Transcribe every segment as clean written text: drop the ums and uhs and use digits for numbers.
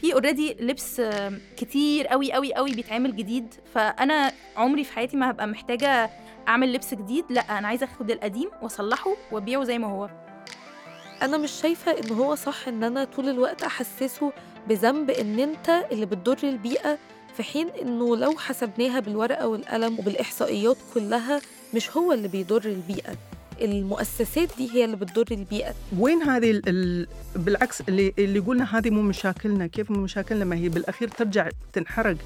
في اوريدي لبس كتير قوي قوي قوي بيتعمل جديد، فانا عمري في حياتي ما هبقى محتاجه اعمل لبس جديد، لا انا عايزه اخد القديم واصلحه وابيعه زي ما هو. انا مش شايفه ان هو صح ان انا طول الوقت احسسه بذنب ان انت اللي بتضر البيئه، في حين انه لو حسبناها بالورقه والقلم وبالاحصائيات كلها مش هو اللي بيضر البيئه، المؤسسات دي هي اللي بتضر البيئه. وين هذه بالعكس اللي قلنا هذه مو مشاكلنا، كيف مو مشاكلنا؟ ما هي بالاخير ترجع تنحرق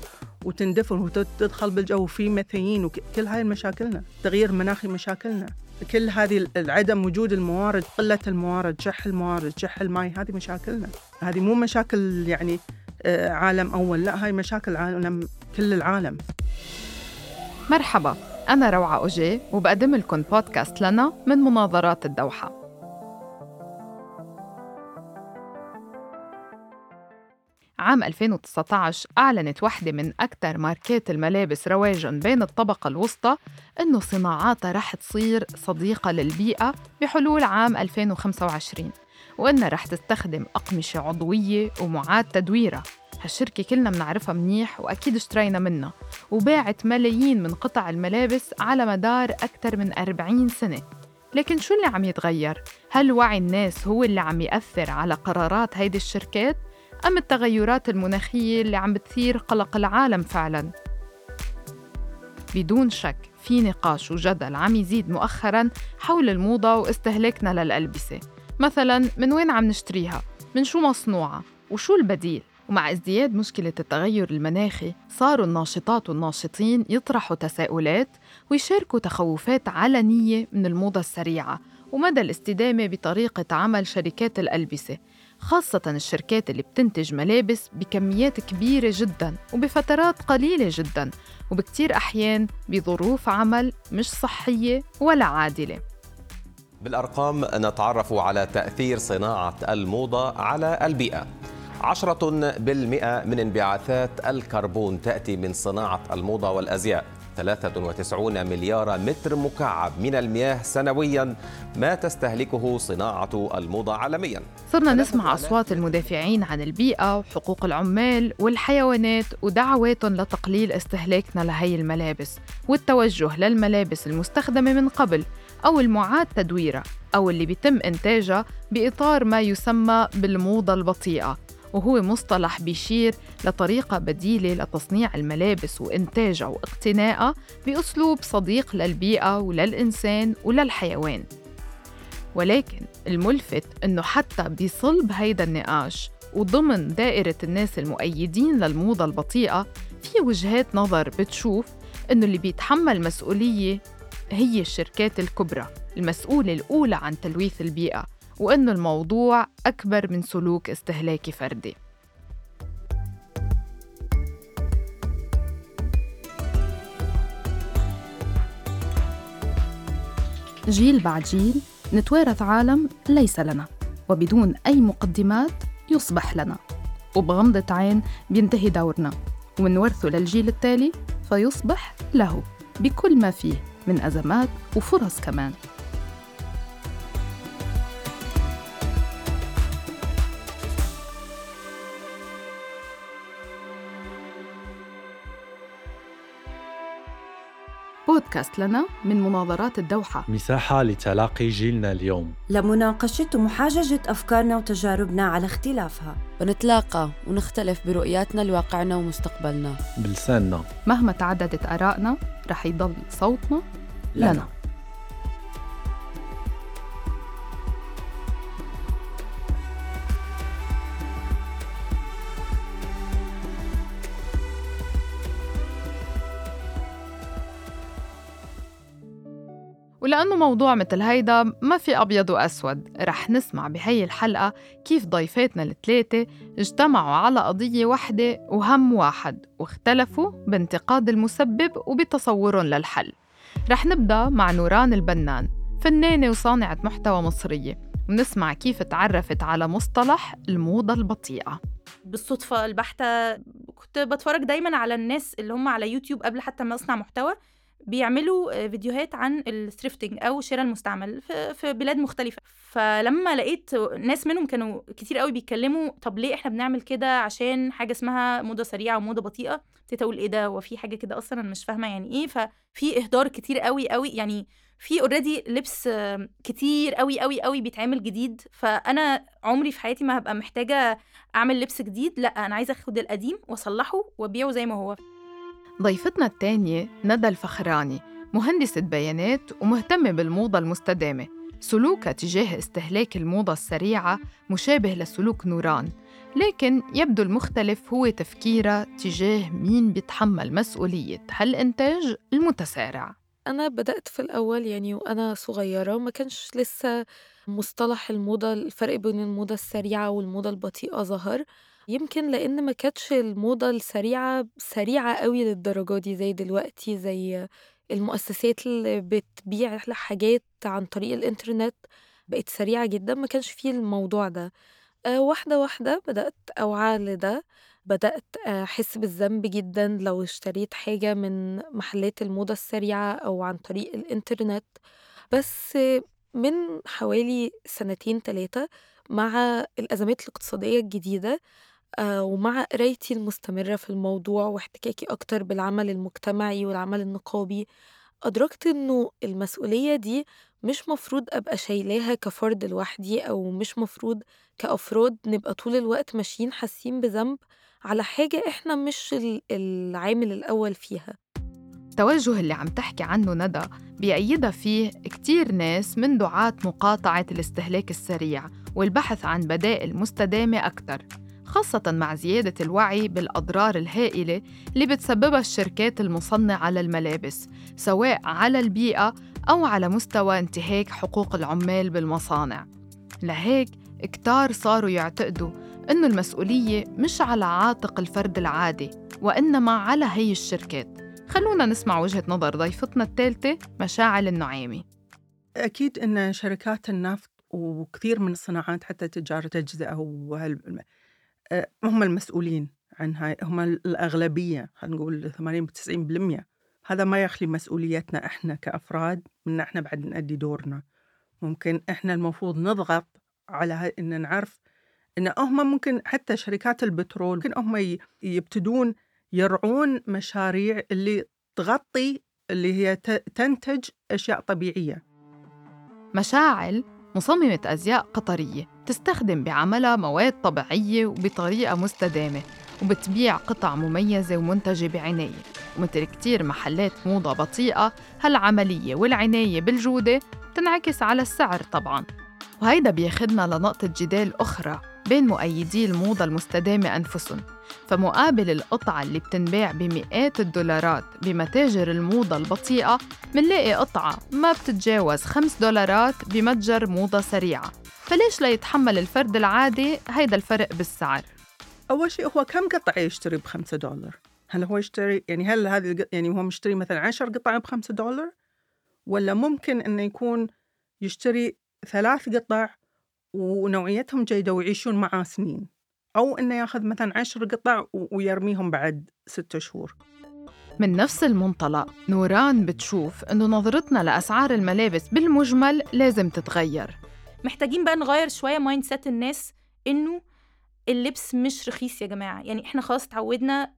وتندفن وتدخل بالجو في ميثين، وكل هاي مشاكلنا، تغيير مناخي مشاكلنا، كل هذه عدم وجود الموارد، قله الموارد، جح الماي، هذه مشاكلنا. هذه مو مشاكل يعني عالم اول، لا هاي مشاكل عالم كل العالم. مرحبا، أنا روعة أوجيه وبقدم لكم بودكاست لنا من مناظرات الدوحة. عام 2019 أعلنت واحدة من أكثر ماركات الملابس رواجاً بين الطبقة الوسطى إنه صناعاتها رح تصير صديقة للبيئة بحلول عام 2025، وإنها رح تستخدم أقمشة عضوية ومعاد تدويرها. هالشركة كلنا منعرفها منيح وأكيد اشترينا منها، وباعت ملايين من قطع الملابس على مدار أكثر من 40 سنة. لكن شو اللي عم يتغير؟ هل وعي الناس هو اللي عم يأثر على قرارات هيدي الشركات؟ أم التغيرات المناخية اللي عم بتثير قلق العالم فعلاً؟ بدون شك في نقاش وجدل عم يزيد مؤخراً حول الموضة واستهلاكنا للألبسة. مثلاً من وين عم نشتريها؟ من شو مصنوعة؟ وشو البديل؟ ومع ازدياد مشكلة التغير المناخي صاروا الناشطات والناشطين يطرحوا تساؤلات ويشاركوا تخوفات علنية من الموضة السريعة ومدى الاستدامة بطريقة عمل شركات الألبسة، خاصة الشركات اللي بتنتج ملابس بكميات كبيرة جداً وبفترات قليلة جداً، وبكتير أحيان بظروف عمل مش صحية ولا عادلة. بالأرقام نتعرف على تأثير صناعة الموضة على البيئة. 10% من انبعاثات الكربون تأتي من صناعة الموضة والأزياء. 93 مليار متر مكعب من المياه سنوياً ما تستهلكه صناعة الموضة عالمياً. صرنا نسمع أصوات المدافعين عن البيئة وحقوق العمال والحيوانات ودعواتهم لتقليل استهلاكنا لهي الملابس والتوجه للملابس المستخدمة من قبل أو المعاد تدويرها أو اللي بيتم إنتاجها بإطار ما يسمى بالموضة البطيئة، وهو مصطلح بيشير لطريقة بديلة لتصنيع الملابس وإنتاجها واقتنائها بأسلوب صديق للبيئة وللإنسان وللحيوان. ولكن الملفت أنه حتى بصلب هيدا النقاش وضمن دائرة الناس المؤيدين للموضة البطيئة في وجهات نظر بتشوف أنه اللي بيتحمل مسؤولية هي الشركات الكبرى المسؤولة الأولى عن تلويث البيئة، وأن الموضوع أكبر من سلوك استهلاكي فردي. جيل بعد جيل نتوارث عالم ليس لنا، وبدون أي مقدمات يصبح لنا، وبغمضة عين بينتهي دورنا ونورثه للجيل التالي فيصبح له بكل ما فيه من أزمات وفرص كمان. بودكاست لنا من مناظرات الدوحة، مساحة لتلاقي جيلنا اليوم لمناقشة ومحاججة أفكارنا وتجاربنا على اختلافها، ونتلاقى ونختلف برؤياتنا لواقعنا ومستقبلنا بلساننا. مهما تعددت آرائنا رح يضل صوتنا لنا. ولأنه موضوع مثل هيدا ما في أبيض وأسود، رح نسمع بهاي الحلقة كيف ضيفاتنا الثلاثة اجتمعوا على قضية واحدة وهم واحد واختلفوا بانتقاد المسبب وبتصورهم للحل. رح نبدأ مع نوران البنان، فنانة وصانعة محتوى مصرية، ونسمع كيف تعرفت على مصطلح الموضة البطيئة. بالصدفة البحتة كنت بتفرج دايماً على الناس اللي هم على يوتيوب قبل حتى ما أصنع محتوى، بيعملوا فيديوهات عن الثريفتنج أو شراء المستعمل في بلاد مختلفة. فلما لقيت ناس منهم كانوا كتير قوي بيتكلموا طب ليه إحنا بنعمل كده عشان حاجة اسمها موضة سريعة وموضة بطيئة، تتقول إيه ده وفي حاجة كده أصلا أنا مش فاهمة يعني إيه. ففي إهدار كتير قوي قوي، يعني في اوريدي لبس كتير قوي قوي قوي بيتعمل جديد. فانا عمري في حياتي ما هبقى محتاجه اعمل لبس جديد، لا انا عايزه اخد القديم واصلحه وابيعه زي ما هو. ضيفتنا الثانيه ندى الفخراني، مهندسه بيانات ومهتمه بالموضه المستدامه، سلوكها تجاه استهلاك الموضه السريعه مشابه لسلوك نوران، لكن يبدو المختلف هو تفكيرها تجاه مين بيتحمل مسؤوليه هالانتاج المتسارع. أنا بدأت في الأول يعني وأنا صغيرة، وما كانش لسه مصطلح الموضة، الفرق بين الموضة السريعة والموضة البطيئة ظهر، يمكن لأن ما كانتش الموضة السريعة سريعة قوي للدرجة دي زي دلوقتي، زي المؤسسات اللي بتبيع حاجات عن طريق الإنترنت بقت سريعة جدا، ما كانش فيه الموضوع ده. واحدة واحدة بدأت أوعى لده، بدأت أحس بالذنب جدا لو اشتريت حاجة من محلات الموضة السريعة أو عن طريق الإنترنت. بس من حوالي 2-3 مع الأزمات الاقتصادية الجديدة ومع قرايتي المستمرة في الموضوع واحتكاكي أكتر بالعمل المجتمعي والعمل النقابي، أدركت إنه المسؤولية دي مش مفروض أبقى شايلاها كفرد لوحدي، أو مش مفروض كأفراد نبقى طول الوقت ماشيين حاسين بذنب على حاجة إحنا مش العامل الأول فيها. التوجه اللي عم تحكي عنه ندى بيأيدها فيه كتير ناس من دعاة مقاطعة الاستهلاك السريع والبحث عن بدائل مستدامة أكتر، خاصة مع زيادة الوعي بالأضرار الهائلة اللي بتسببها الشركات المصنعة للملابس، سواء على البيئة أو على مستوى انتهاك حقوق العمال بالمصانع. لهيك كتار صاروا يعتقدوا إنه المسؤولية مش على عاتق الفرد العادي، وإنما على هي الشركات. خلونا نسمع وجهة نظر ضيفتنا الثالثة مشاعل النعيمي. أكيد إن شركات النفط وكثير من الصناعات حتى تجارة الأجزاء هم المسؤولين عنها، هم الأغلبية، هنقول 80-90%. هذا ما يخلي مسؤوليتنا إحنا كأفراد من إحنا بعد نأدي دورنا. ممكن إحنا المفروض نضغط على إن نعرف إن هم ممكن حتى شركات البترول ممكن هم يبتدون يرعون مشاريع اللي تغطي اللي هي تنتج أشياء طبيعية. مشاعل مصممة أزياء قطرية تستخدم بعملها مواد طبيعية وبطريقة مستدامة، وبتبيع قطع مميزة ومنتجة بعناية. ومثل كتير محلات موضة بطيئة هالعملية والعناية بالجودة تنعكس على السعر طبعاً. وهيدا بياخدنا لنقطة جدال أخرى بين مؤيدي الموضة المستدامة أنفسهم. فمقابل القطعة اللي بتنباع بمئات الدولارات بمتاجر الموضة البطيئة، منلاقي قطعة ما بتتجاوز $5 بمتجر موضة سريعة. فليش لا يتحمل الفرد العادي هيدا الفرق بالسعر؟ أول شيء هو كم قطعة يشتري $5؟ هل هو يشتري يعني هل هذا يعني هو مشتري مثلا 10 قطع $5، ولا ممكن إنه يكون يشتري 3 قطع ونوعيتهم جيدة ويعيشون معاه سنين، أو إنه يأخذ مثلا 10 قطع ويرميهم بعد 6 شهور. من نفس المنطلق نوران بتشوف إنه نظرتنا لأسعار الملابس بالمجمل لازم تتغير. محتاجين بقى نغير شوية مايند سيت الناس إنه اللبس مش رخيص يا جماعة. يعني إحنا خلاص تعودنا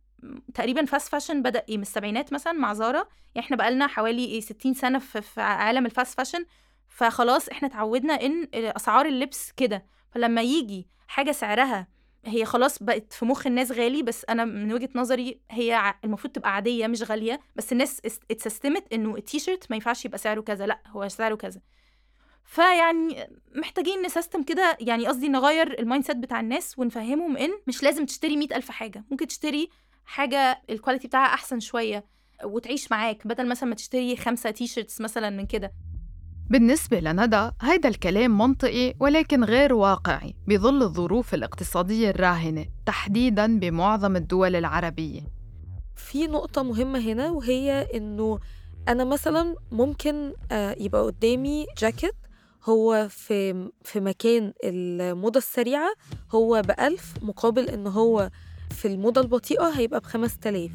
تقريبا فاست فاشن بدأ من السبعينات مثلا مع زارا، يعني إحنا بقالنا حوالي 60 سنة في عالم الفاست فاشن، فخلاص إحنا تعودنا إن أسعار اللبس كده. فلما يجي حاجة سعرها هي خلاص بقت في مخ الناس غالي، بس أنا من وجهة نظري هي المفروض تبقى عادية مش غالية، بس الناس اتسستمت إنه التيشيرت ما ينفعش يبقى سعره كذا، لأ هو سعره كذا. فيعني محتاجين نسيستم كده، يعني قصدي نغير المايند سيت بتاع الناس ونفهمهم إن مش لازم تشتري 100,000 حاجة، ممكن تشتري حاجة الكواليتي بتاعها أحسن شوية وتعيش معاك، بدل مثلا ما تشتري 5 تيشيرتس مثلا من كده. بالنسبة لندى هيدا الكلام منطقي ولكن غير واقعي بظل الظروف الاقتصادية الراهنة تحديداً بمعظم الدول العربية. في نقطة مهمة هنا، وهي إنه أنا مثلاً ممكن يبقى قدامي جاكيت هو في مكان الموضة السريعة هو ب 1000 مقابل إنه هو في الموضة البطيئة هيبقى ب 5000.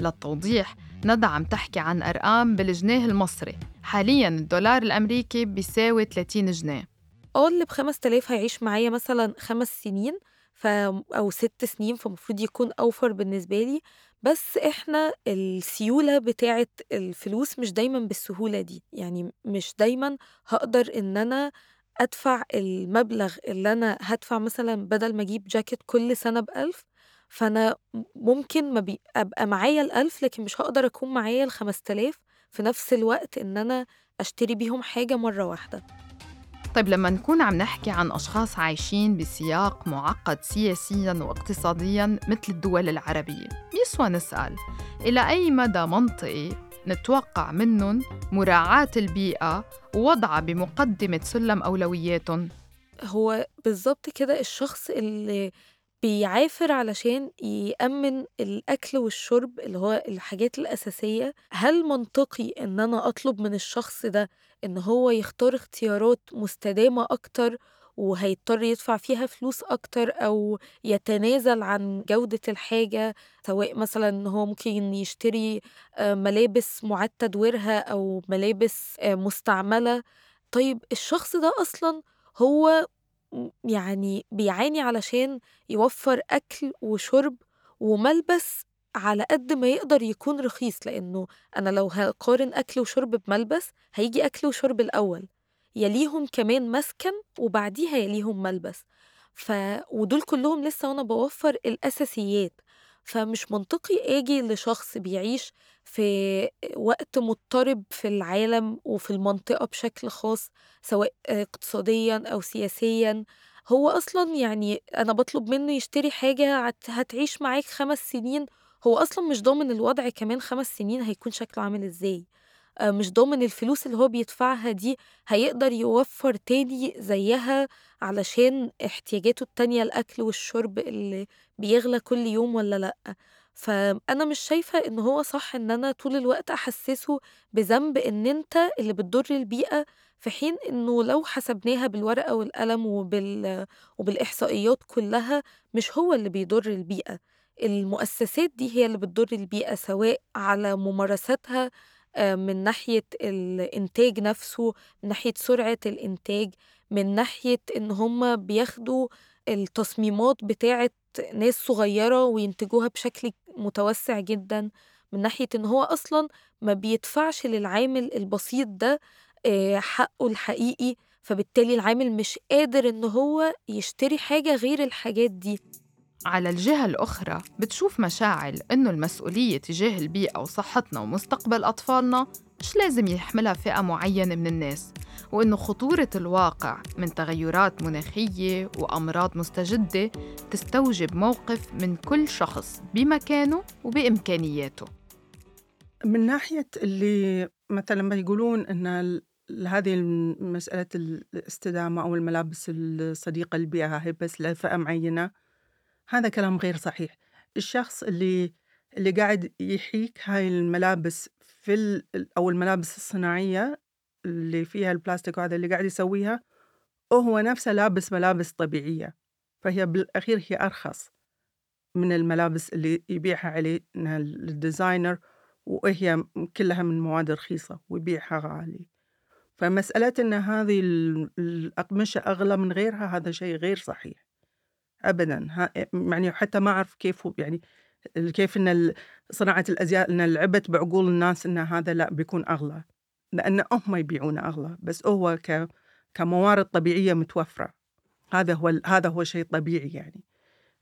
للتوضيح، ندى عم تحكي عن أرقام بالجنيه المصري. حالياً الدولار الأمريكي بيساوي 30 جنيه. اللي ب5000 هيعيش معايا مثلاً 5 سنين أو 6 سنين، فمفروض يكون أوفر بالنسبة لي. بس إحنا السيولة بتاعة الفلوس مش دايماً بالسهولة دي، يعني مش دايماً هقدر إن أنا أدفع المبلغ اللي أنا هدفع. مثلاً بدل ما أجيب جاكيت كل سنة ب1000، فأنا ممكن ما أبقى معايا 1000، لكن مش هقدر أكون معايا 5000 في نفس الوقت إن أنا أشتري بيهم حاجة مرة واحدة. طيب، لما نكون عم نحكي عن أشخاص عايشين بسياق معقد سياسياً واقتصادياً مثل الدول العربية، يسوى نسأل إلى أي مدى منطقي نتوقع منهم مراعاة البيئة ووضعها بمقدمة سلم أولوياتهم؟ هو بالضبط كده الشخص اللي بيعافر علشان يأمن الأكل والشرب اللي هو الحاجات الأساسية، هل منطقي إن أنا أطلب من الشخص ده إن هو يختار اختيارات مستدامة أكتر وهيضطر يدفع فيها فلوس أكتر أو يتنازل عن جودة الحاجة، سواء مثلاً إن هو ممكن يشتري ملابس معاد تدويرها أو ملابس مستعملة؟ طيب الشخص ده أصلاً هو يعني بيعاني علشان يوفر أكل وشرب وملبس على قد ما يقدر يكون رخيص، لأنه أنا لو هقارن أكل وشرب بملبس هيجي أكل وشرب الأول، يليهم كمان مسكن، وبعديها يليهم ملبس، ودول كلهم لسه وأنا بوفر الأساسيات. فمش منطقي أجي لشخص بيعيش في وقت مضطرب في العالم وفي المنطقة بشكل خاص، سواء اقتصادياً أو سياسياً. هو أصلاً يعني أنا بطلب منه يشتري حاجة هتعيش معاك 5 سنين، هو أصلاً مش ضامن الوضع كمان 5 سنين هيكون شكله عامل إزاي، مش ضامن الفلوس اللي هو بيدفعها دي هيقدر يوفر تاني زيها علشان احتياجاته التانية، الأكل والشرب اللي بيغلى كل يوم ولا لأ. فأنا مش شايفة إن هو صح إن أنا طول الوقت أحسسه بذنب إن أنت اللي بتضر البيئة، في حين إنه لو حسبناها بالورقة والقلم وبالإحصائيات كلها مش هو اللي بيضر البيئة، المؤسسات دي هي اللي بتضر البيئة، سواء على ممارساتها من ناحية الإنتاج نفسه، من ناحية سرعة الإنتاج، من ناحية إن هم بياخدوا التصميمات بتاعة ناس صغيرة وينتجوها بشكل متوسع جدا، من ناحية إن هو أصلا ما بيدفعش للعامل البسيط ده حقه الحقيقي، فبالتالي العامل مش قادر إن هو يشتري حاجة غير الحاجات دي. على الجهة الأخرى بتشوف مشاعل إنه المسؤولية تجاه البيئة وصحتنا ومستقبل أطفالنا مش لازم يحملها فئة معينة من الناس، وإنه خطورة الواقع من تغيرات مناخية وأمراض مستجدة تستوجب موقف من كل شخص بمكانه وبإمكانياته. من ناحية اللي مثلاً ما يقولون إن هذه مسألة الاستدامة أو الملابس الصديقة للبيئة هي بس لفئة معينة، هذا كلام غير صحيح. الشخص اللي قاعد يحيك هاي الملابس أو الملابس الصناعية اللي فيها البلاستيك وهذا اللي قاعد يسويها، وهو نفسه لابس ملابس طبيعية، فهي بالأخير هي أرخص من الملابس اللي يبيعها علينا الديزاينر وهي كلها من مواد رخيصة ويبيعها غالي. فمسألة أن هذه الأقمشة أغلى من غيرها هذا شيء غير صحيح أبداً. يعني حتى ما أعرف كيف يعني كيف إن صناعة الأزياء إن لعبت بعقول الناس إن هذا لا بيكون أغلى، لأن هم يبيعونه أغلى، بس هو كموارد طبيعية متوفرة. هذا هو شيء طبيعي. يعني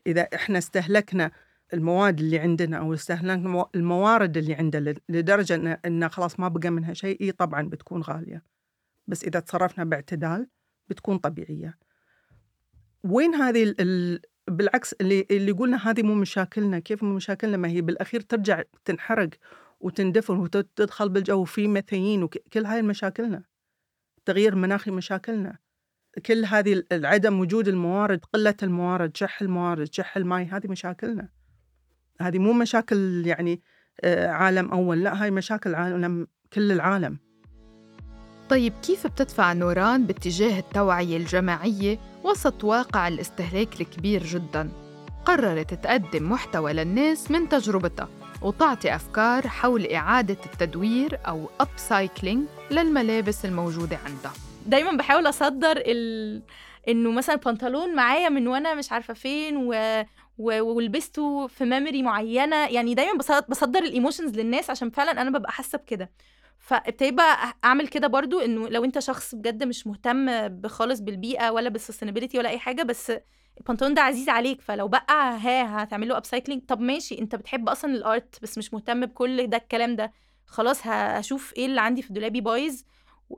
إذا إحنا استهلكنا المواد اللي عندنا أو استهلكنا الموارد اللي عندنا لدرجة إن خلاص ما بقى منها شيء، طبعاً بتكون غالية، بس إذا تصرفنا باعتدال بتكون طبيعية. وين هذه بالعكس اللي قلنا هذه مو مشاكلنا، كيف مو مشاكلنا؟ ما هي بالأخير ترجع تنحرق وتندفن وتدخل بالجو في ميثين، وكل هاي مشاكلنا. التغيير المناخي مشاكلنا، كل هذه عدم وجود الموارد، قلة الموارد، شح الماي، هذه مشاكلنا. هذه مو مشاكل يعني عالم أول، لا، هاي مشاكل عالم كل العالم. طيب، كيف بتدفع نوران باتجاه التوعية الجماعية وسط واقع الاستهلاك الكبير جداً؟ قررت تقدم محتوى للناس من تجربتها وتعطي أفكار حول إعادة التدوير أو upcycling للملابس الموجودة عندها. دايماً بحاول أصدر إنه مثلاً بنطلون معايا من وأنا مش عارفة فين ولبسته في ميموري معينة، يعني دايماً بصدر الإيموشنز للناس عشان فعلاً أنا ببقى حاسة بكده. فابتدي بقى اعمل كده برضو، انه لو انت شخص بجد مش مهتم بخالص بالبيئه ولا بالسستينابيلتي ولا اي حاجه، بس البنطلون ده عزيز عليك، فلو بقى هتعمل له ابسايكلينج، طب ماشي انت بتحب اصلا الارت بس مش مهتم بكل ده الكلام ده، خلاص هشوف ايه اللي عندي في دولابي بايظ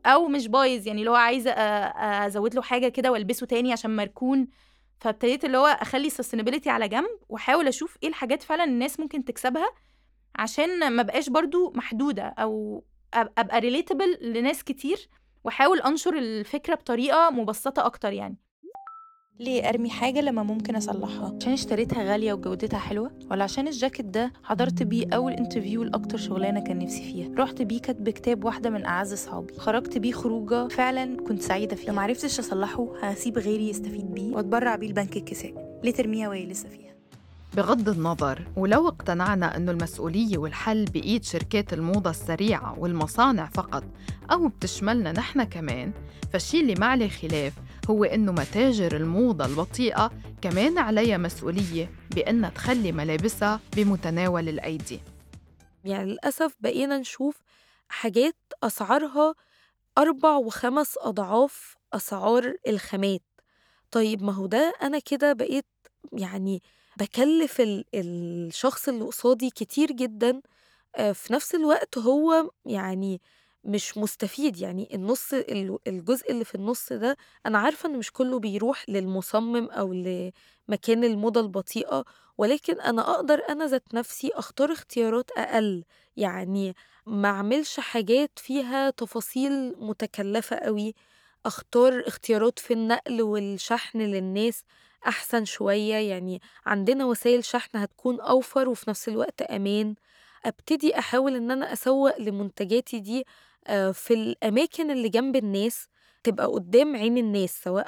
او مش بايظ، يعني اللي هو عايزه ازود له حاجه كده والبسه تاني عشان مركون. فابتديت اللي هو اخلي السستينابيلتي على جنب واحاول اشوف ايه الحاجات فعلا الناس ممكن تكسبها عشان ما بقاش برضو محدوده، او ابقى ريليتابل لناس كتير، واحاول انشر الفكره بطريقه مبسطه اكتر. يعني ليه ارمي حاجه لما ممكن اصلحها؟ عشان اشتريتها غاليه وجودتها حلوه، ولا عشان الجاكيت ده حضرت بيه اول انترفيو لاكتر شغلانه كان نفسي فيها، رحت بيه كاتبه كتاب واحده من اعز اصحابي، خرجت بيه خروجه فعلا كنت سعيده فيها، ما عرفتش اصلحه هسيب غيري يستفيد بيه واتبرع بيه لبنك الكساء، ليه ترميها وهي لسه فيها؟ بغض النظر، ولو اقتنعنا أنه المسؤولية والحل بإيد شركات الموضة السريعة والمصانع فقط أو بتشملنا نحن كمان، فالشي اللي ما عليه خلاف هو أنه متاجر الموضة البطيئة كمان عليها مسؤولية بأنها تخلي ملابسها بمتناول الأيدي. يعني للأسف بقينا نشوف حاجات أسعارها 4 و5 أضعاف أسعار الخامات. طيب ما هو ده أنا كده بقيت يعني بكلف الشخص اللي قصادي كتير جدا، في نفس الوقت هو يعني مش مستفيد. يعني النص، الجزء اللي في النص ده أنا عارفة إنه مش كله بيروح للمصمم أو لمكان الموضة البطيئة، ولكن أنا أقدر أنا ذات نفسي أختار اختيارات أقل، يعني ما أعملش حاجات فيها تفاصيل متكلفة قوي، أختار اختيارات في النقل والشحن للناس أحسن شوية، يعني عندنا وسائل شحن هتكون أوفر وفي نفس الوقت أمان. أبتدي أحاول إن أنا أسوق لمنتجاتي دي في الأماكن اللي جنب الناس، تبقى قدام عين الناس، سواء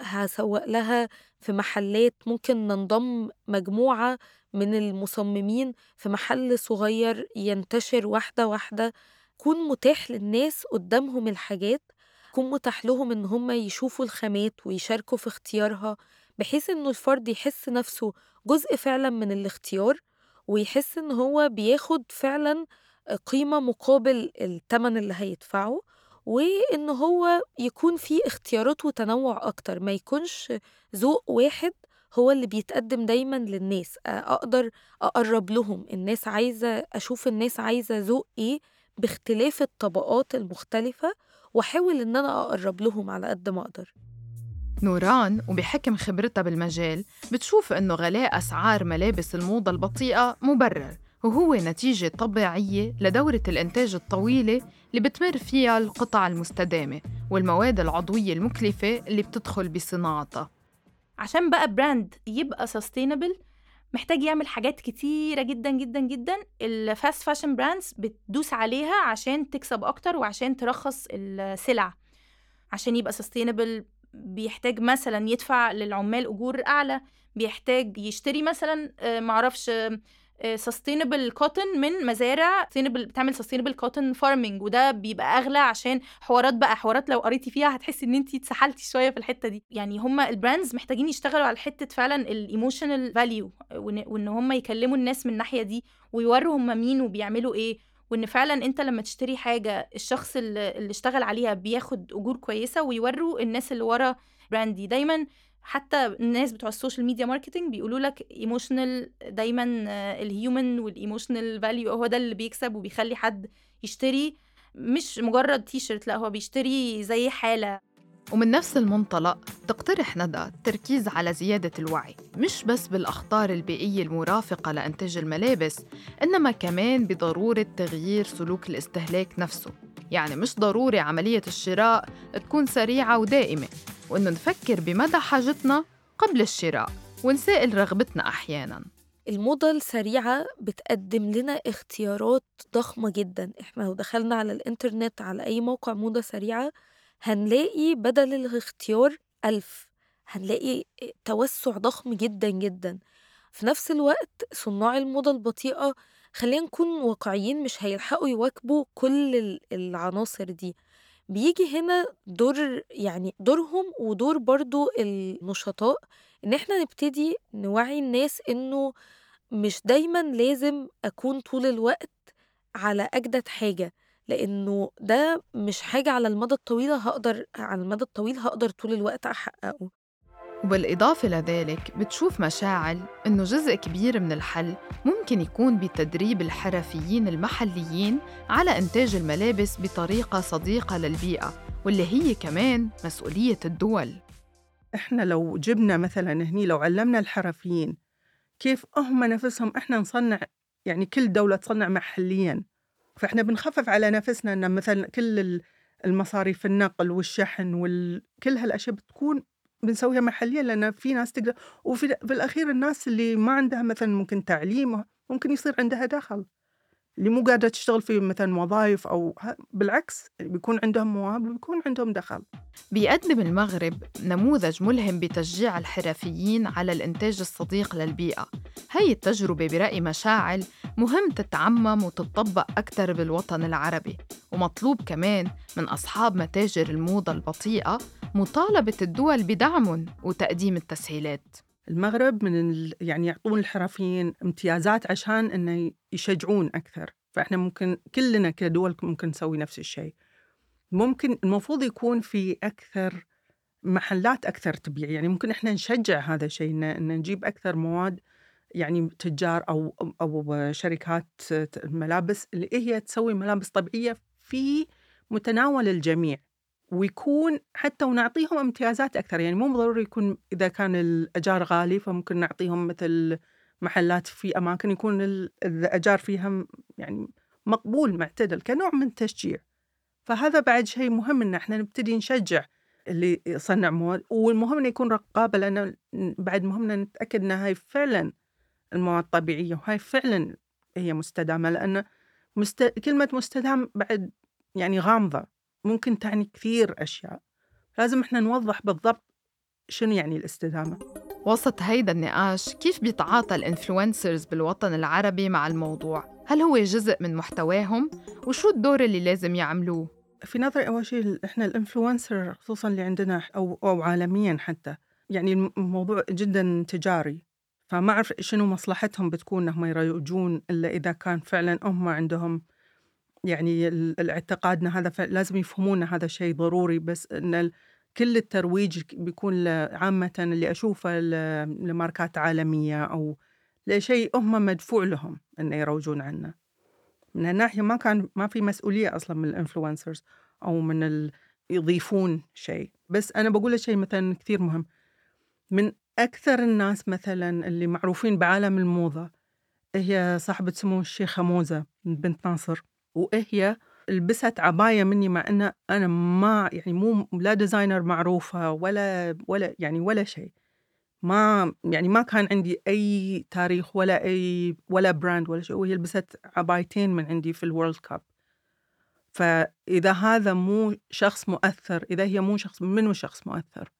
هسوق لها في محلات ممكن ننضم مجموعة من المصممين في محل صغير ينتشر واحدة واحدة، يكون متاح للناس قدامهم الحاجات، يكون متاح لهم إن هم يشوفوا الخامات ويشاركوا في اختيارها، بحيث إنه الفرد يحس نفسه جزء فعلا من الاختيار، ويحس إن هو بياخد فعلا قيمة مقابل الثمن اللي هيدفعه، وإنه هو يكون فيه اختيارات وتنوع أكتر، ما يكونش ذوق واحد هو اللي بيتقدم دايما للناس. أقدر أقرب لهم، الناس عايزة أشوف الناس عايزة ذوق إيه باختلاف الطبقات المختلفة، وأحاول إن أنا أقرب لهم على قد ما أقدر. نوران وبحكم خبرتها بالمجال بتشوف أنه غلاء أسعار ملابس الموضة البطيئة مبرر، وهو نتيجة طبيعية لدورة الإنتاج الطويلة اللي بتمر فيها القطع المستدامة والمواد العضوية المكلفة اللي بتدخل بصناعتها. عشان بقى براند يبقى سستينابل محتاج يعمل حاجات كتيرة جدا جدا جدا، الفاست فاشن براندز بتدوس عليها عشان تكسب أكتر وعشان ترخص السلع. عشان يبقى سستينابل بيحتاج مثلا يدفع للعمال أجور أعلى، بيحتاج يشتري مثلا معرفش sustainable cotton من مزارع بتعمل sustainable cotton farming، وده بيبقى أغلى عشان حوارات لو قريتي فيها هتحس إن انتي اتسحلتي شوية في الحتة دي. يعني هما البراندز محتاجين يشتغلوا على الحتة فعلا الإيموشنال فاليو، وإن هما يكلموا الناس من الناحية دي ويوروا هما مين وبيعملوا إيه، وإن فعلاً أنت لما تشتري حاجة الشخص اللي اشتغل عليها بياخد أجور كويسة، ويوروا الناس اللي ورا براندي. دايماً حتى الناس بتوع السوشيال ميديا ماركتينج بيقولوا لك ايموشنال، دايماً الهيومن والايموشنال فاليو هو ده اللي بيكسب وبيخلي حد يشتري، مش مجرد تيشرت، لا هو بيشتري زي حالة. ومن نفس المنطلق تقترح ندى التركيز على زيادة الوعي، مش بس بالأخطار البيئية المرافقة لإنتاج الملابس، إنما كمان بضرورة تغيير سلوك الاستهلاك نفسه. يعني مش ضروري عملية الشراء تكون سريعة ودائمة، وإنه نفكر بمدى حاجتنا قبل الشراء ونسائل رغبتنا أحياناً. الموضة السريعة بتقدم لنا اختيارات ضخمة جداً، إحنا لو دخلنا على الإنترنت على أي موقع موضة سريعة هنلاقي بدل الاختيار 1000، هنلاقي توسع ضخم جدا جدا. في نفس الوقت صناع الموضة البطيئة خلينا نكون واقعيين، مش هيلحقوا يواكبوا كل العناصر دي. بيجي هنا دور، يعني دورهم ودور برضو النشطاء، ان احنا نبتدي نوعي الناس انه مش دايما لازم اكون طول الوقت على اجدد حاجة، لانه ده مش حاجة على المدى الطويل هقدر طول الوقت احققه. وبالإضافة لذلك بتشوف مشاعل إنه جزء كبير من الحل ممكن يكون بتدريب الحرفيين المحليين على إنتاج الملابس بطريقة صديقة للبيئة، واللي هي كمان مسؤولية الدول. إحنا لو جبنا مثلاً هني، لو علمنا الحرفيين كيف هم نفسهم إحنا نصنع، يعني كل دولة تصنع محلياً، فإحنا بنخفف على نفسنا إن مثلاً كل المصاريف النقل والشحن وكل هالأشياء بتكون بنسويها محليا، لأن في ناس تقدر. وفي الأخير الناس اللي ما عندها مثلا ممكن تعليم ممكن يصير عندها دخل، اللي مو قادرة تشتغل في مثلا وظائف أو بالعكس بيكون عندهم مواهب وبيكون عندهم دخل. بيقدم المغرب نموذج ملهم بتشجيع الحرفيين على الإنتاج الصديق للبيئة. هاي التجربة برأي مشاعل مهم تتعمم وتطبق أكثر بالوطن العربي، ومطلوب كمان من أصحاب متاجر الموضة البطيئة مطالبة الدول بدعمهم وتقديم التسهيلات. المغرب يعني يعطون الحرفيين امتيازات عشان إنه يشجعون أكثر، فإحنا ممكن كلنا كدول ممكن نسوي نفس الشيء. ممكن المفروض يكون في أكثر محلات أكثر تبيع، يعني ممكن إحنا نشجع هذا الشيء إن نجيب أكثر مواد، يعني تجار أو شركات ملابس اللي هي تسوي ملابس طبيعية في متناول الجميع، ويكون حتى ونعطيهم امتيازات أكثر. يعني مو ضروري يكون إذا كان الأجار غالي فممكن نعطيهم مثل محلات في أماكن يكون الأجار فيها يعني مقبول معتدل كنوع من التشجيع. فهذا بعد شيء مهم إن إحنا نبتدي نشجع اللي يصنع مواد، والمهم إنه يكون رقابة، لأن بعد مهمنا نتأكد إن هاي فعلا المواد طبيعية وهاي فعلا هي مستدامة، لأن كلمة مستدام بعد يعني غامضة، ممكن تعني كثير أشياء. لازم إحنا نوضح بالضبط شنو يعني الاستدامة. وسط هيدا النقاش كيف بيتعاطى الإنفلونسرز بالوطن العربي مع الموضوع؟ هل هو جزء من محتواهم؟ وشو الدور اللي لازم يعملوه؟ في نظري أول شيء إحنا الإنفلونسر خصوصاً اللي عندنا أو عالمياً حتى، يعني الموضوع جداً تجاري، فما أعرف شنو مصلحتهم بتكون هم يروجون إلا إذا كان فعلاً هم عندهم يعني الاعتقادنا هذا، لازم يفهمون هذا الشيء ضروري. بس إن كل الترويج بيكون عامة اللي أشوفه لماركات عالمية أو لشيء هم مدفوع لهم إن يروجون عنه. من الناحية ما في مسؤولية أصلا من الانفلونسرز أو من يضيفون شيء. بس أنا بقول شيء مثلا كثير مهم، من أكثر الناس مثلا اللي معروفين بعالم الموضة هي صاحبة سمو الشيخة موزة بنت ناصر، وهي لبست عباية مني مع أن أنا ما يعني مو لا ديزاينر معروفة ولا يعني ولا شيء، ما يعني ما كان عندي أي تاريخ ولا براند ولا شيء، وهي لبست عبايتين من عندي في الورلد كاب. فإذا هذا مو شخص مؤثر، إذا هي مو شخص، منو شخص مؤثر؟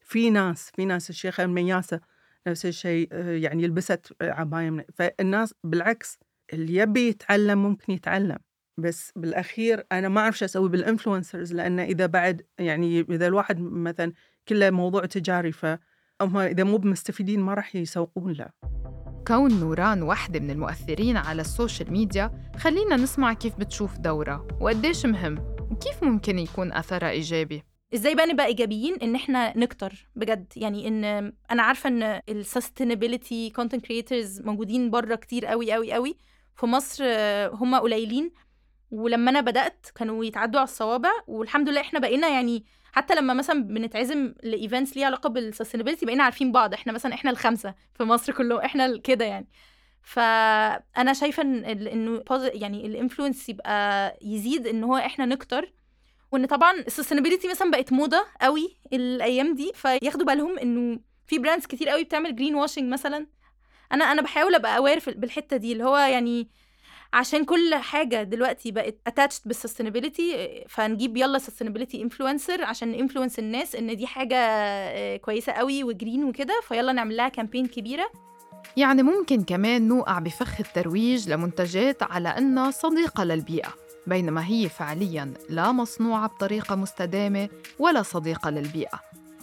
في ناس الشيخة المياسة نفس الشيء، يعني لبست عباية من. فالناس بالعكس اللي يبي يتعلم ممكن يتعلم، بس بالأخير أنا ما أعرف شو أسوي بالإنفلونسرز، لأن إذا بعد يعني إذا الواحد مثلا كله موضوع تجاري، فهم إذا مو بمستفيدين ما راح يسوقون له. كون نوران واحدة من المؤثرين على السوشيال ميديا، خلينا نسمع كيف بتشوف دورها وقديش مهم وكيف ممكن يكون أثرها إيجابي. إزاي بقى نبقى إيجابيين إن إحنا نكتر بجد، يعني إن أنا عارفة إن ال sustainability content creators موجودين برا كتير قوي قوي قوي، في مصر هم قليلين. ولما أنا بدأت كانوا يتعدوا على الصوابع، والحمد لله إحنا بقينا يعني حتى لما مثلا بنتعزم لإيفنتس ليها علاقة بالسستينابيلتي بقينا عارفين بعض، إحنا مثلا إحنا ال5 في مصر كله، إحنا كده يعني. فأنا شايفة إنه يعني الإنفلونس يبقى يزيد إن هو إحنا نكتر، وإن طبعا السستينابيلتي مثلا بقت موضة قوي الأيام دي، فياخدوا بالهم إنه في براندز كتير قوي بتعمل جرين واشنج مثلا. أنا بحاول أبقى أوارف بالحتة دي، اللي هو يعني عشان كل حاجة دلوقتي بقت attached بالسستينابيلتي، فنجيب يلا سستينابيلتي انفلونسر عشان انفلونس الناس ان دي حاجة كويسة قوي وجرين وكده، فيلا نعمل لها كامبين كبيرة. يعني ممكن كمان نوقع بفخ الترويج لمنتجات على أنها صديقة للبيئة، بينما هي فعلياً لا مصنوعة بطريقة مستدامة ولا صديقة للبيئة.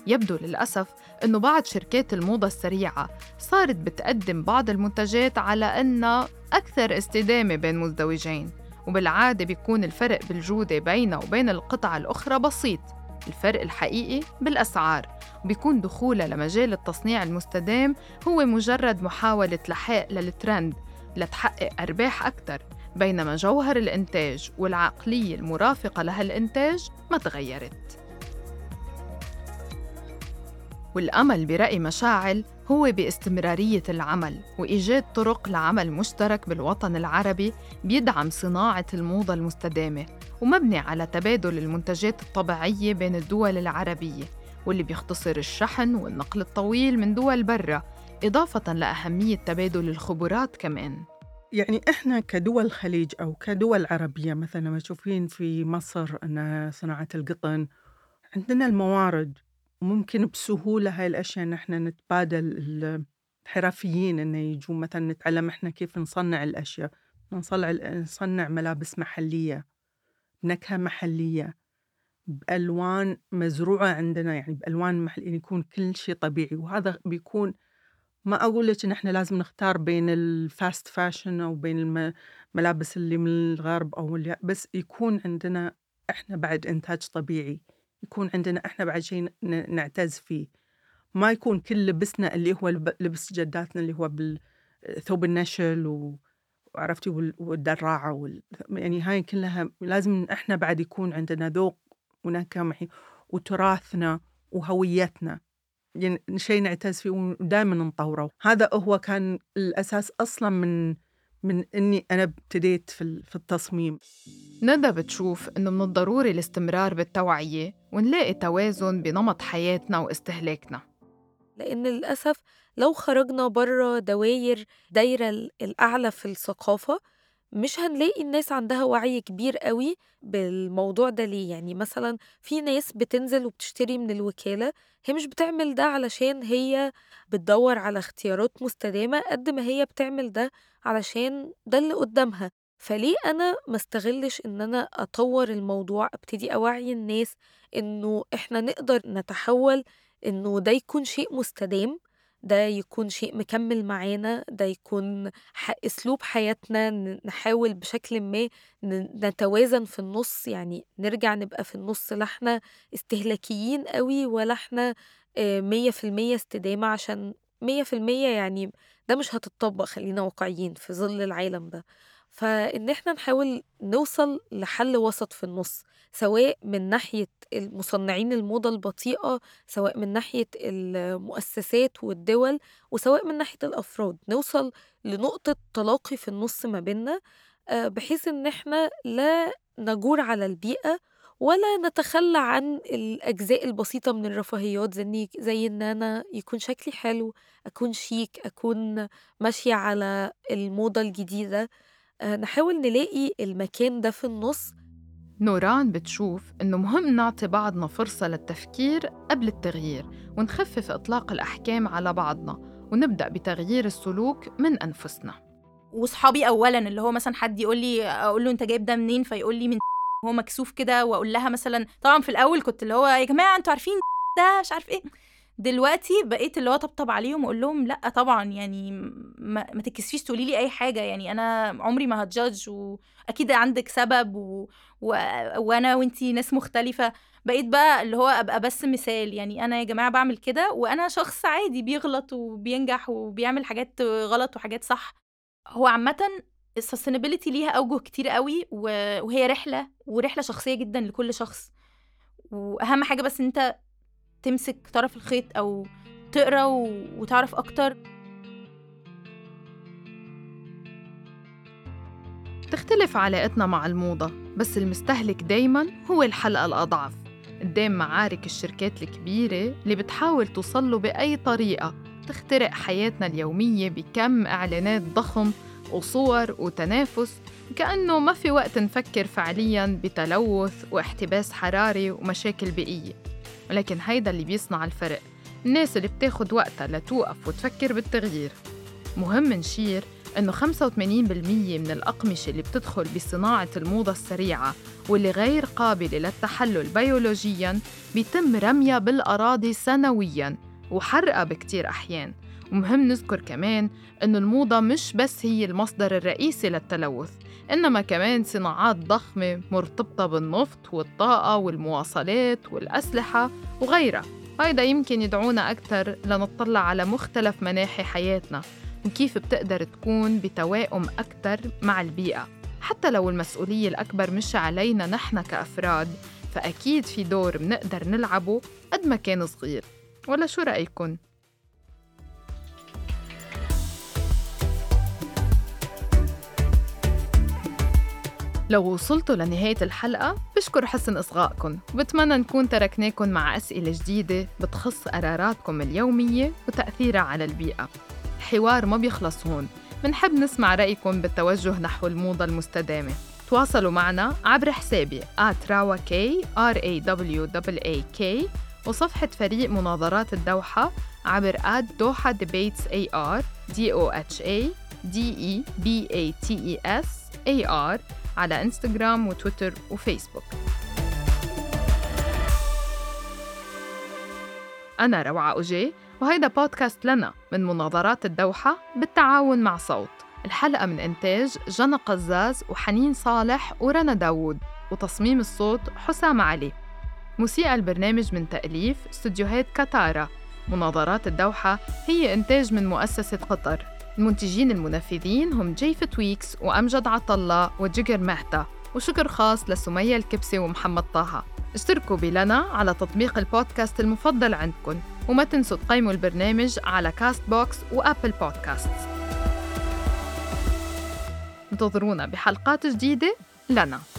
يبدو للأسف أنه بعض شركات الموضة السريعة صارت بتقدم بعض المنتجات على أنها أكثر استدامة بين مزدوجين، وبالعادة بيكون الفرق بالجودة بينه وبين القطعة الأخرى بسيط. الفرق الحقيقي بالأسعار، وبيكون دخولها لمجال التصنيع المستدام هو مجرد محاولة لحاق للترند لتحقق أرباح أكثر، بينما جوهر الإنتاج والعقلية المرافقة لهالإنتاج ما تغيرت. والأمل برأي مشاعل هو باستمرارية العمل وإيجاد طرق لعمل مشترك بالوطن العربي بيدعم صناعة الموضة المستدامة ومبني على تبادل المنتجات الطبيعية بين الدول العربية، واللي بيختصر الشحن والنقل الطويل من دول برا، إضافة لأهمية تبادل الخبرات كمان. يعني إحنا كدول خليج أو كدول عربية مثلا مشوفين في مصر أن صناعة القطن عندنا الموارد، ممكن بسهولة هاي الأشياء نحن نتبادل الحرفيين أن يجوا مثلا نتعلم إحنا كيف نصنع الأشياء، نصنع ملابس محلية بنكهة محلية بألوان مزروعة عندنا، يعني بألوان محلية يكون كل شيء طبيعي. وهذا بيكون، ما أقول لك إن إحنا لازم نختار بين الفاست فاشن أو بين الملابس اللي من الغرب أو اللي، بس يكون عندنا إحنا بعد إنتاج طبيعي، يكون عندنا إحنا بعد شيء نعتز فيه، ما يكون كل لبسنا اللي هو لبس جداتنا اللي هو بالثوب النشل وعرفتي والدراعة يعني هاي كلها لازم إحنا بعد يكون عندنا ذوق ونكهة محي وتراثنا وهويتنا، يعني شيء نعتز فيه ودائما نطوره. هذا هو كان الأساس أصلا من أني أنا ابتديت في التصميم. ندى بتشوف أنه من الضروري الاستمرار بالتوعية ونلاقي توازن بنمط حياتنا واستهلاكنا، لأن للأسف لو خرجنا برا دايرة الأعلى في الثقافة مش هنلاقي الناس عندها وعي كبير قوي بالموضوع ده. ليه؟ يعني مثلا في ناس بتنزل وبتشتري من الوكالة، هي مش بتعمل ده علشان هي بتدور على اختيارات مستدامة قد ما هي بتعمل ده علشان ده اللي قدامها. فليه أنا ما استغلش إن أنا أطور الموضوع، أبتدي أوعي الناس إنه إحنا نقدر نتحول، إنه ده يكون شيء مستدام، ده يكون شيء مكمل معانا، ده يكون أسلوب حياتنا، نحاول بشكل ما نتوازن في النص، يعني نرجع نبقى في النص، لا احنا استهلاكيين قوي ولا احنا 100% استدامة، عشان 100% يعني ده مش هتطبق، خلينا واقعيين في ظل العالم ده. فإن احنا نحاول نوصل لحل وسط في النص، سواء من ناحية المصنعين الموضة البطيئة، سواء من ناحية المؤسسات والدول، وسواء من ناحية الأفراد، نوصل لنقطة تلاقي في النص ما بيننا، بحيث إن احنا لا نجور على البيئة ولا نتخلى عن الأجزاء البسيطة من الرفاهيات، زي إن أنا يكون شكلي حلو، أكون شيك، أكون ماشية على الموضة الجديدة. نحاول نلاقي المكان ده في النص. نوران بتشوف إنه مهم نعطي بعضنا فرصة للتفكير قبل التغيير، ونخفف إطلاق الأحكام على بعضنا، ونبدأ بتغيير السلوك من أنفسنا. وصحابي أولاً، اللي هو مثلاً حد يقول لي، أقول له أنت جايب ده منين؟ فيقول لي من هو مكسوف كده، وأقول لها مثلاً، طبعاً في الأول كنت اللي هو يا جماعة أنتوا عارفين ده مش عارف إيه. دلوقتي بقيت اللي هو طبطب عليهم وقول لهم لأ طبعا، يعني ما تتكسفيش تقولي لي أي حاجة، يعني أنا عمري ما هتجادج، وأكيد عندك سبب وأنا وإنتي ناس مختلفة. بقيت بقى اللي هو أبقى بس مثال، يعني أنا يا جماعة بعمل كده، وأنا شخص عادي بيغلط وبينجح وبيعمل حاجات غلط وحاجات صح. هو عامة السستينابيلتي ليها أوجه كتير قوي، وهي رحلة، ورحلة شخصية جدا لكل شخص. وأهم حاجة بس أنت تمسك طرف الخيط أو تقرأ وتعرف أكتر. تختلف علاقتنا مع الموضة، بس المستهلك دايماً هو الحلقة الأضعف قدام معارك الشركات الكبيرة اللي بتحاول توصله بأي طريقة، تخترق حياتنا اليومية بكم إعلانات ضخم وصور وتنافس، كأنه ما في وقت نفكر فعلياً بتلوث واحتباس حراري ومشاكل بيئية. ولكن هيدا اللي بيصنع الفرق، الناس اللي بتاخد وقتها لتوقف وتفكر بالتغيير. مهم نشير أنه 85% من الأقمشة اللي بتدخل بصناعة الموضة السريعة واللي غير قابلة للتحلل بيولوجياً بيتم رميها بالأراضي سنوياً وحرقها بكتير أحيان. ومهم نذكر كمان أنه الموضة مش بس هي المصدر الرئيسي للتلوث، إنما كمان صناعات ضخمة مرتبطة بالنفط والطاقة والمواصلات والأسلحة وغيرها. هيدا يمكن يدعونا أكثر لنطلع على مختلف مناحي حياتنا وكيف بتقدر تكون بتوائم أكثر مع البيئة. حتى لو المسؤولية الأكبر مش علينا نحن كأفراد، فأكيد في دور بنقدر نلعبه قد ما كان صغير. ولا شو رأيكن؟ لو وصلتوا لنهاية الحلقة بشكر حسن إصغائكم، وبتمنى نكون تركناكم مع أسئلة جديدة بتخص قراراتكم اليومية وتأثيرها على البيئة. الحوار ما بيخلص هون، منحب نسمع رأيكم بالتوجه نحو الموضة المستدامة. تواصلوا معنا عبر حسابي @rawak وصفحة فريق مناظرات الدوحة عبر @DohaDebates على إنستغرام وتويتر وفيسبوك. أنا روعة أوجيه، وهيدا بودكاست لنا من مناظرات الدوحة بالتعاون مع صوت. الحلقة من إنتاج جنى قزاز وحنين صالح ورنا داوود، وتصميم الصوت حسام علي. موسيقى البرنامج من تأليف استوديوهات كاتارا. مناظرات الدوحة هي إنتاج من مؤسسة قطر. المنتجين المنفذين هم جيف تويكس وأمجد عطلة وجيجر مهتا، وشكر خاص لسمية الكبسي ومحمد طه. اشتركوا بلنا على تطبيق البودكاست المفضل عندكم، وما تنسوا تقيموا البرنامج على كاست بوكس وأبل بودكاست. انتظرونا بحلقات جديدة لنا.